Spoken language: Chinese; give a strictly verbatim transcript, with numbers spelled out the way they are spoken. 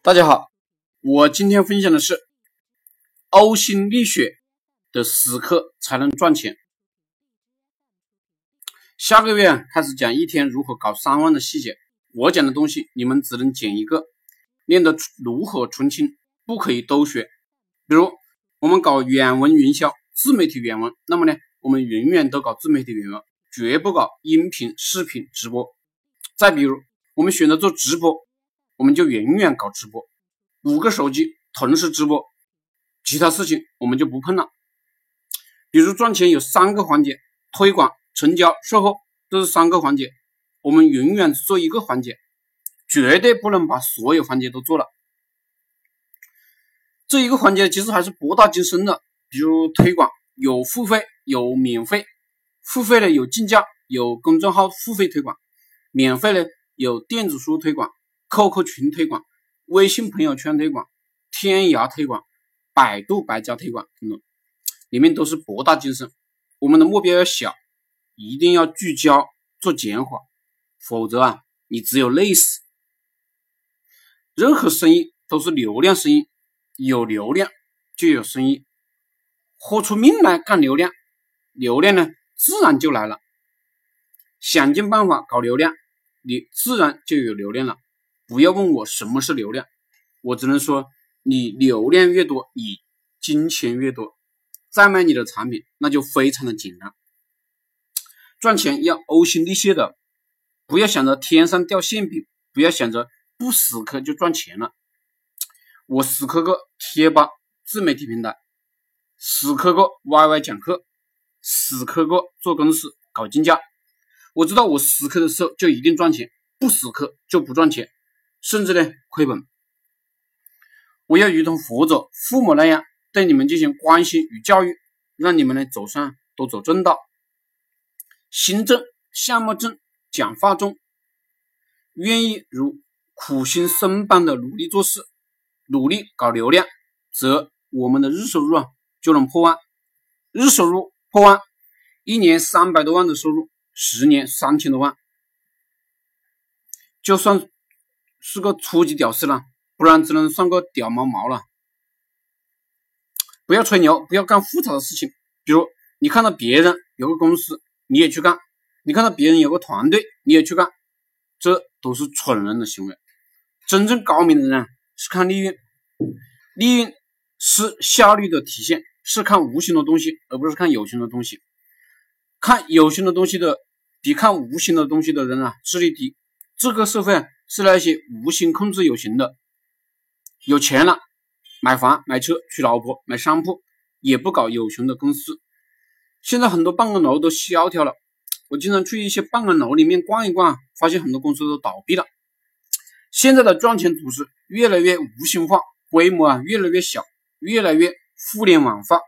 大家好，我今天分享的是呕心沥血的时刻才能赚钱。下个月开始讲一天如何搞三万的细节，我讲的东西你们只能捡一个，练得炉火纯青，不可以都学。比如我们搞远文营销，自媒体远文，那么呢，我们永远都搞自媒体远文，绝不搞音频、视频、直播。再比如我们选择做直播，我们就远远搞直播，五个手机同时直播，其他事情我们就不碰了。比如赚钱有三个环节，推广、成交、售后，这是三个环节，我们永远只做一个环节，绝对不能把所有环节都做了。这一个环节其实还是博大精深的，比如推广有付费有免费，付费的有竞价，有公众号付费推广，免费的有电子书推广、Q Q 群推广、微信朋友圈推广、天涯推广、百度百家推广等等，里面都是博大精深。我们的目标要小，一定要聚焦做减法，否则啊，你只有累死。任何生意都是流量生意，有流量就有生意，豁出命来干流量，流量呢自然就来了。想尽办法搞流量，你自然就有流量了。不要问我什么是流量，我只能说你流量越多，你金钱越多，再卖你的产品那就非常的简单。赚钱要呕心沥血的，不要想着天上掉馅饼，不要想着不死磕就赚钱了。我死磕个贴吧自媒体平台，死磕个 Y Y 讲课，死磕个做公司搞竞价，我知道我死磕的时候就一定赚钱，不死磕就不赚钱，甚至呢亏本。我要如同佛祖、父母那样对你们进行关心与教育，让你们呢走上都走正道。行正、项目正、讲法中，愿意如苦行僧般的努力做事，努力搞流量，则我们的日收入啊就能破万。日收入破万，一年三百多万的收入，十年三千多万，就算是个初级屌丝了，不然只能算个屌毛毛了。不要吹牛，不要干复杂的事情，比如你看到别人有个公司你也去干，你看到别人有个团队你也去干，这都是蠢人的行为。真正高明的人是看利润，利润是效率的体现，是看无形的东西，而不是看有形的东西。看有形的东西的比看无形的东西的人啊智力低。这个社会是那些无形控制有形的，有钱了买房买车娶老婆买商铺，也不搞有形的公司。现在很多办公楼都萧条了，我经常去一些办公楼里面逛一逛，发现很多公司都倒闭了。现在的赚钱组织越来越无形化，规模啊越来越小，越来越互联网化，